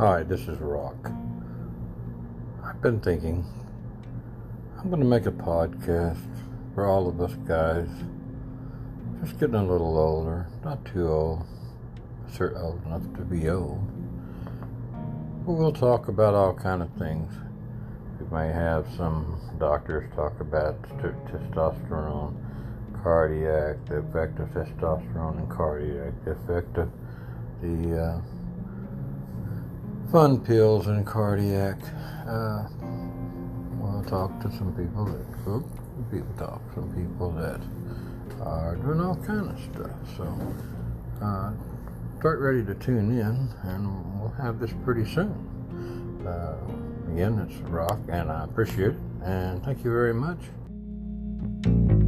Hi, this is Rock. I've been thinking I'm going to make a podcast for all of us guys. Just getting a little older, not too old. Sure, old enough to be old. But we'll talk about all kind of things. We may have some doctors talk about testosterone, cardiac, the effect of testosterone and cardiac, the effect of the fun pills and cardiac. We'll talk to some people that cook. People talk to some people that are doing all kind of stuff. So start ready to tune in, and we'll have this pretty soon. Again, it's Rock, and I appreciate it, and thank you very much.